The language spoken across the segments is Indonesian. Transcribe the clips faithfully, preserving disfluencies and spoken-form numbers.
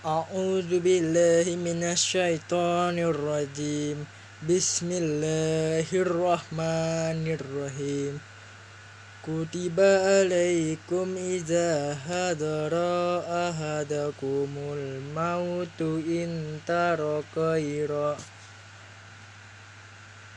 A'udzu billahi minasyaitonir rajim. Bismillahirrahmanirrahim. Kutiba alaikum idza hadara ahadakumul mautu in taraka khairan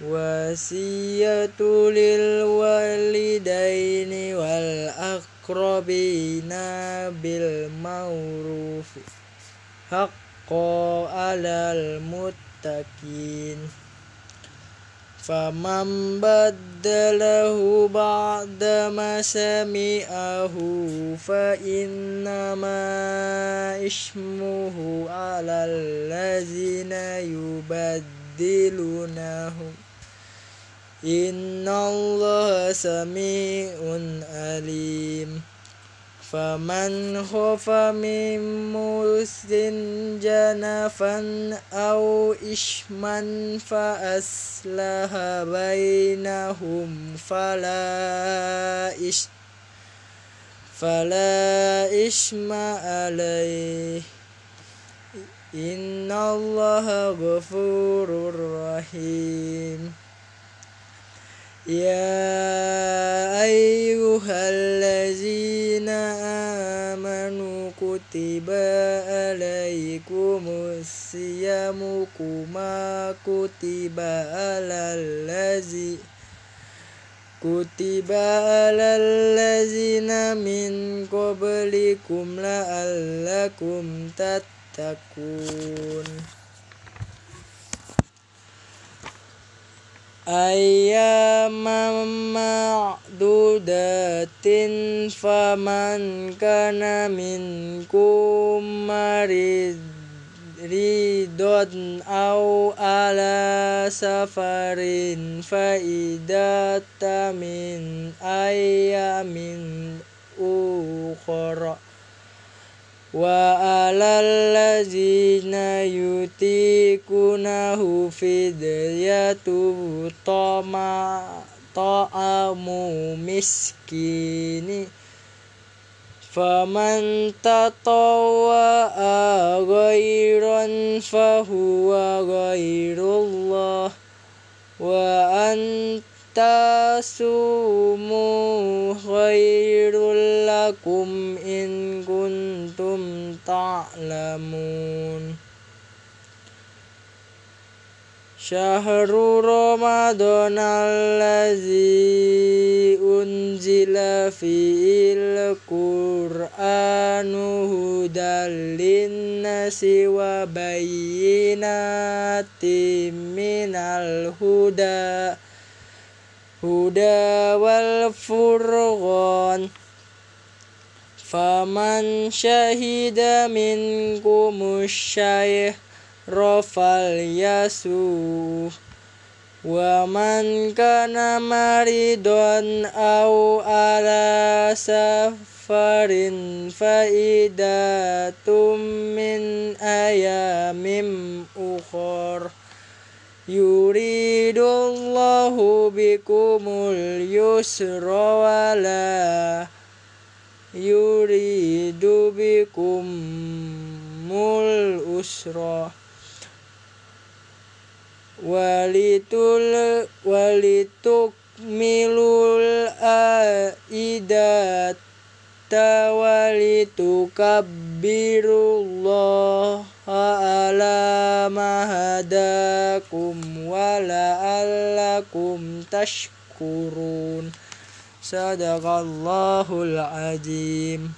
wasiyatu lil walidaini wal aqrabina bil ma'ruf haqqo alal muttaqin. Faman baddalahu ba'dama sami'ahu fa innama ismuhu alal lazina yubaddilunahu. Innallaha sami'un alim. Faman khafa min musin janafan aw isman fa aslaha bainahum fala ish fala isma alaihi. Innallaha ghafurur rahim. Ya ayyuhallazina amanu kutiba alaikumus siyamu kama kutiba alal lazina kutiba alal lazina min qablikum la'allakum tattaqun. Ayyaman ma'dudatin faman kana minkum maridun aw ala safarin faidata min ayyamin ukhra wa alal lazina yutikunahu fidyatun ta'amu miskini. Faman tatawwa'a khairan fahuwa khairullah wa antasumu khairul lakum in kuntum ta'lamun. Syahrul Ramadan allazi unzila fil Qur'anu hudal linnasi wa bayyinatin minal huda huda wal furqan. Faman syahida minkumus syahra falyasum wa man kana maridun aw ala safarin faidatum min ayamin ukhra yuridullahu bikumul yusra wala yuridu bikumul usra. Walitul walitukmilul aidata walitukabbirullaha ala mahadakum wala'allakum tashkurun. Sadaqallahul azim.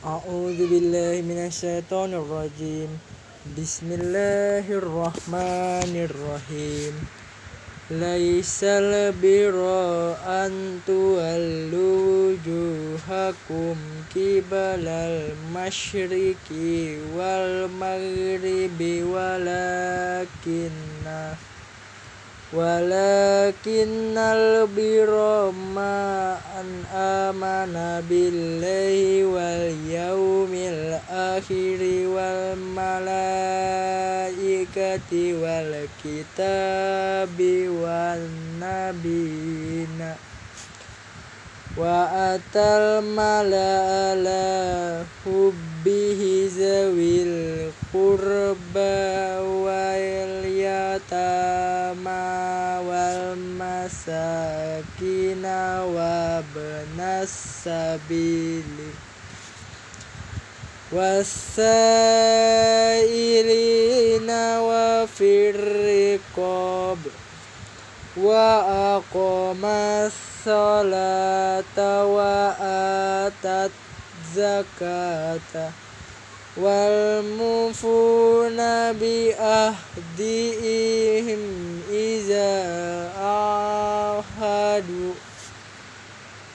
A'udzu billahi minasyaitonir rajim. Bismillahirrahmanirrahim. Laisal birra an tuwallu wujuhakum qibalal masyriqi wal maghribi walakinna walakinnal birra man amana billahi wal yaumil akhiri wal malaikati wal kitabi wan nabiyina Wa atal mala ala hubbihi zawil qurba wal yatama wal masakina wabnas sabili wasailina wa firriqab wa aqamas salata wa atat zakata wal mufuna bi ahdihim iza ahadu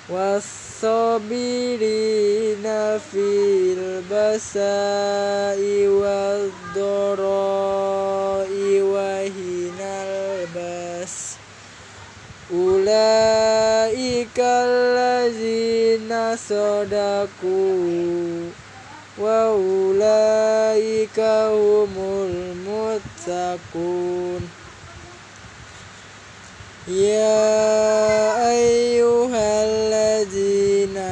wasabirina fil basai waddorai wa hinal bas ulaika allazina sadaku wa ulaika humul muttaqun. Ya ayyuhallazina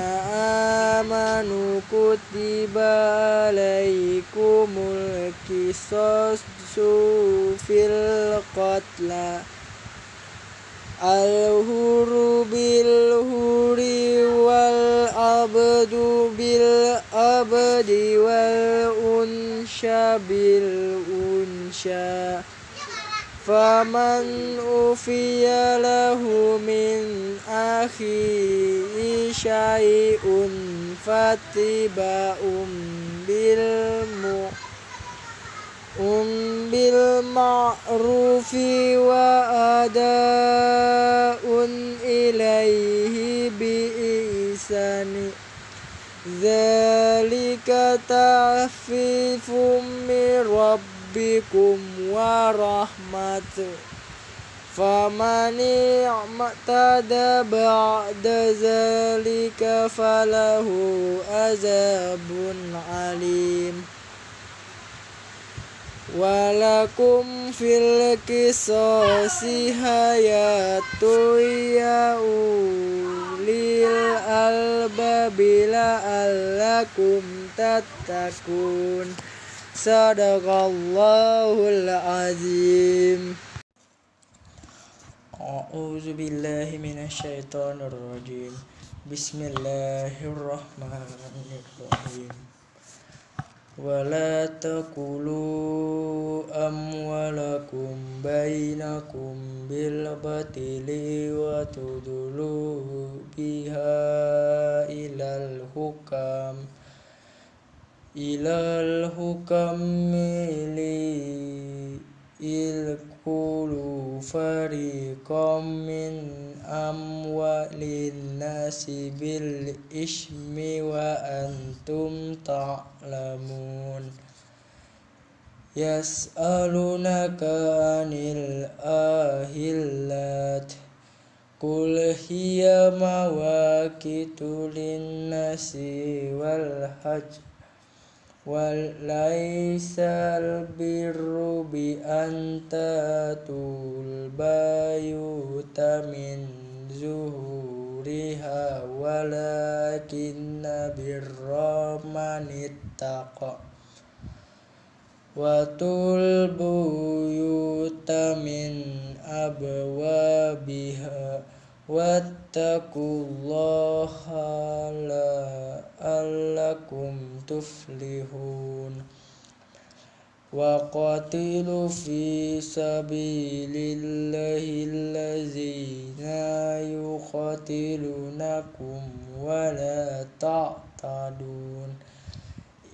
amanu kutiba alaikumul qisasu fil qatla al-huru bil-huri wal-abdu bil-abdi wal-unsha bil-unsha faman ufiya lahu min akhi syai'un fatiba'um bil-mu Um bil ma'rufi wa ada'un ilaihi bi'isani zalika ta'fifum min rabbikum wa rahmatu famani ma'tada ba'da zalika falahu azabun alim. Walakum fil qisasi hayatun ya ulil albabi la'allakum tattaqun. Sadaqallahul azim. A'udzu billahi minasyaitonir rajim. Bismillahirrahmanirrahim. Wala taqulu amwalakum bainakum bil batili wa tudulu biha ilal hukam ilal hukam li ilqulu fariqam min amwalin nasi bil ismi wa antum ta'lamun. Yas'alunaka anil ahillat qul hiya mawaqitu lin nasi wal hajj walaisal birru bi antatul bayuta min zuhuriha walakinna birra manittaqa watul buyuta min abwabiha wattaqullaha la'allakum tuflihun. Wa qatilu fi sabilillahi allazina yuqatilunakum wa la ta'tadun.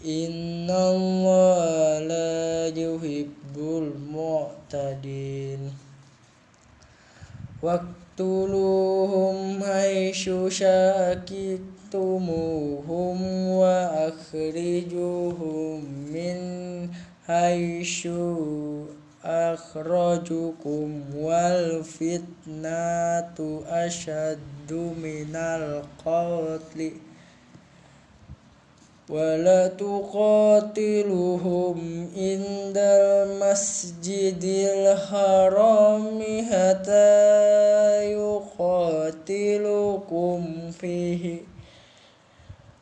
Innallaha la yuhibbul mu'tadin. Waktuluhum haitsu syaqittumuhum wa akhrijuhum min haitsu akhrajukum wal fitnatu ashaddu minal qatli wala tuqatiluhum indal masjidil harami hatta yuqatilukum fihi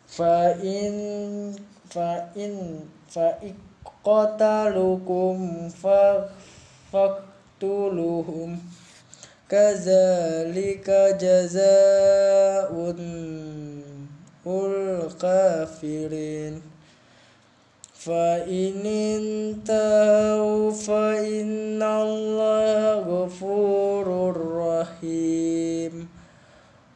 fa in fa in fa iqatalukum fa faqtuluhum kadzalika jazaa'ul kafirin fa inin tahu fa innallaha ghafurur rahim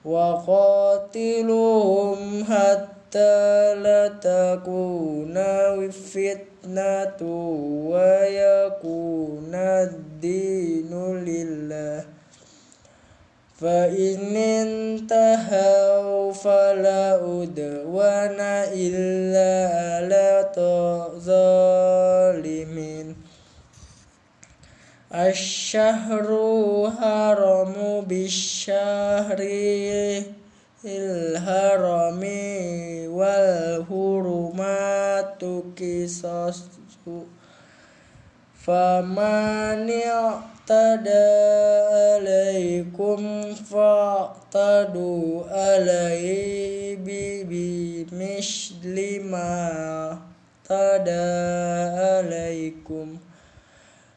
wa qatiluhum hatta la takuna fitnatu wa yakuna ad-dinu lillah fa inin tahu fala udwana illa ala zalimin. Asyahru haramu bisyahri ilharami wal hurumatu kisasu famani'tada alaikum fa'tadu alaihi bimishlima tada alaikum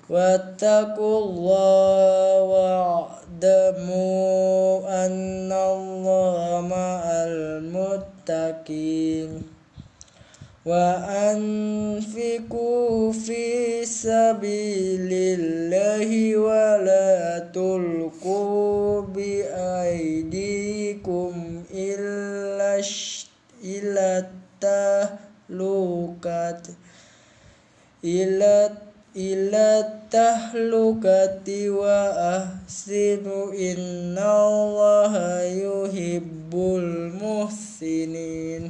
wattaqullaha wa'lamu annallaha ma'al muttaqin wa anfiqu fi sabilillahi wa la tulqu bi aydikum illa ilata lukat ilat ilat tahlukati wa ahsinu innallaha yuhibbul muhsinin.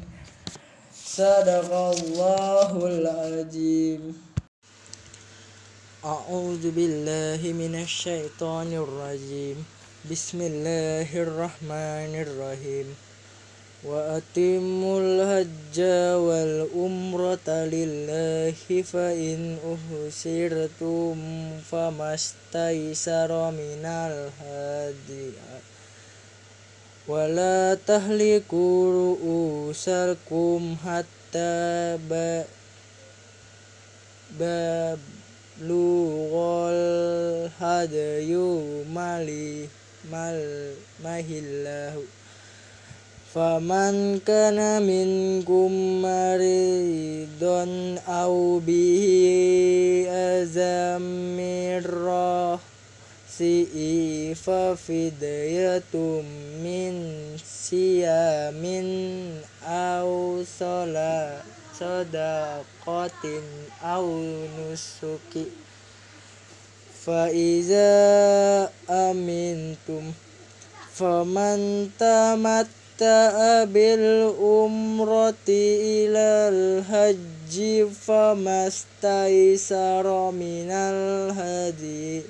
Sadaqallahul azim. A'udzu billahi minasy syaithanir rajim. Bismillahirrahmanirrahim. Wa atimul hajja wal umrata lillahi fa in uhsirtum famastaysara minal hadi wa la tahliku ru'usakum hatta bablughal hadayu mali mal mahillahu faman kana minkum maridun aw bihi azammirra si'i fafidayatum min siyamin aw salat sadaqatin aw nusuki fa iza amintum faman tamat ta'abil umrati ilal hajji famastaisara minal hadi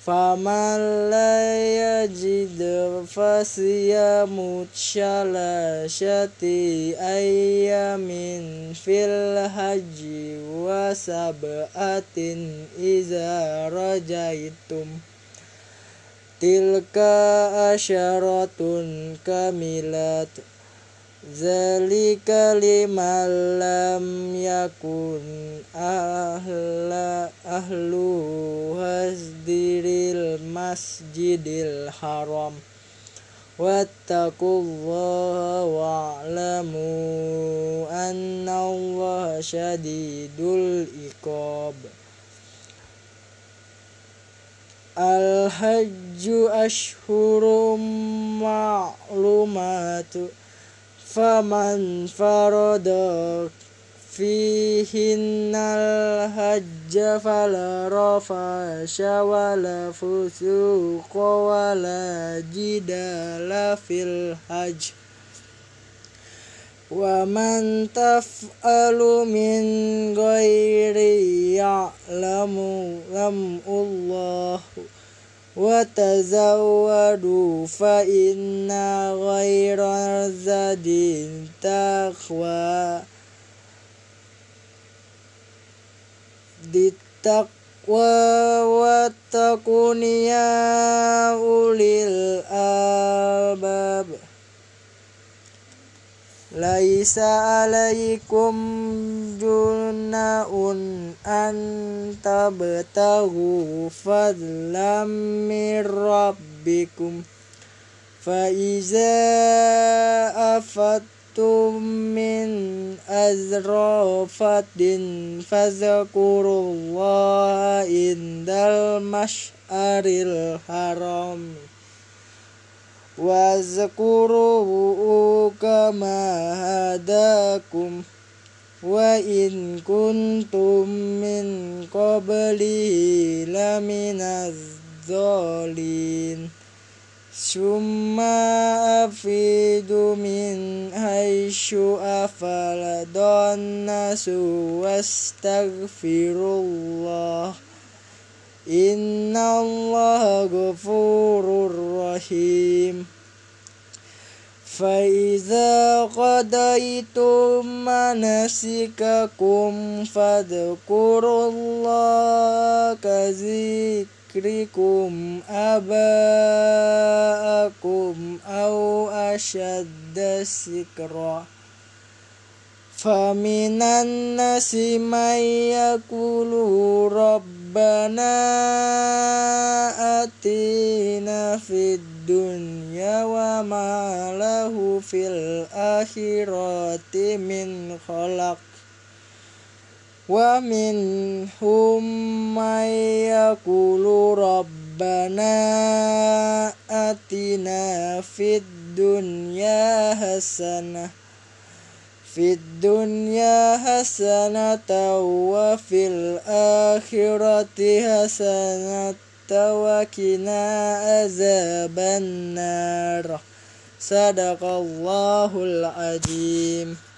faman la yajid fasiyamu syalashati ayyamin fil hajji wa sab'atin iza rajaitum tilka asyaratun kamilat zalika liman lam yakun ahla ahlu hasdiril masjidil haram wattaqullaha wa'lamu annallaha syadidul iqab. Al-hajju ashhurum ma'lumatu faman farada fihinnal hajja fala rafasha wala fusuqa wala jidala fil hajj wa man taf'alu min ghairi ya'lamu lam Allahu wa tazawwadu fa inna ghaira zadin taqwa ditaqwa wa taquniya ulil albab. Laisa alaikum junaun an tabtahu fadlam min rabbikum fa iza afattum min azrafatin fazkurullaha indal masyaril haram wazkuruhu kama hadakum wa in kuntum min qablihi laminaz zolin summa afidu min haishu afaladon nasu wastaghfirullah innallaha ghafurur rahim. Fa idza qadaytum manasikakum fadhkurullaha ka zikrikum abaakum aw ashadda zikra. Faminan nasi may yaqulu rabbana atina fid dunya wa ma lahu fil akhirati min khalaq. Wa minhum may yaqulu rabbana atina fid dunya hasanah fid dunya hasanatan wa fil akhirati hasanatan wa qina azaban nar. Sadaqallahul azim.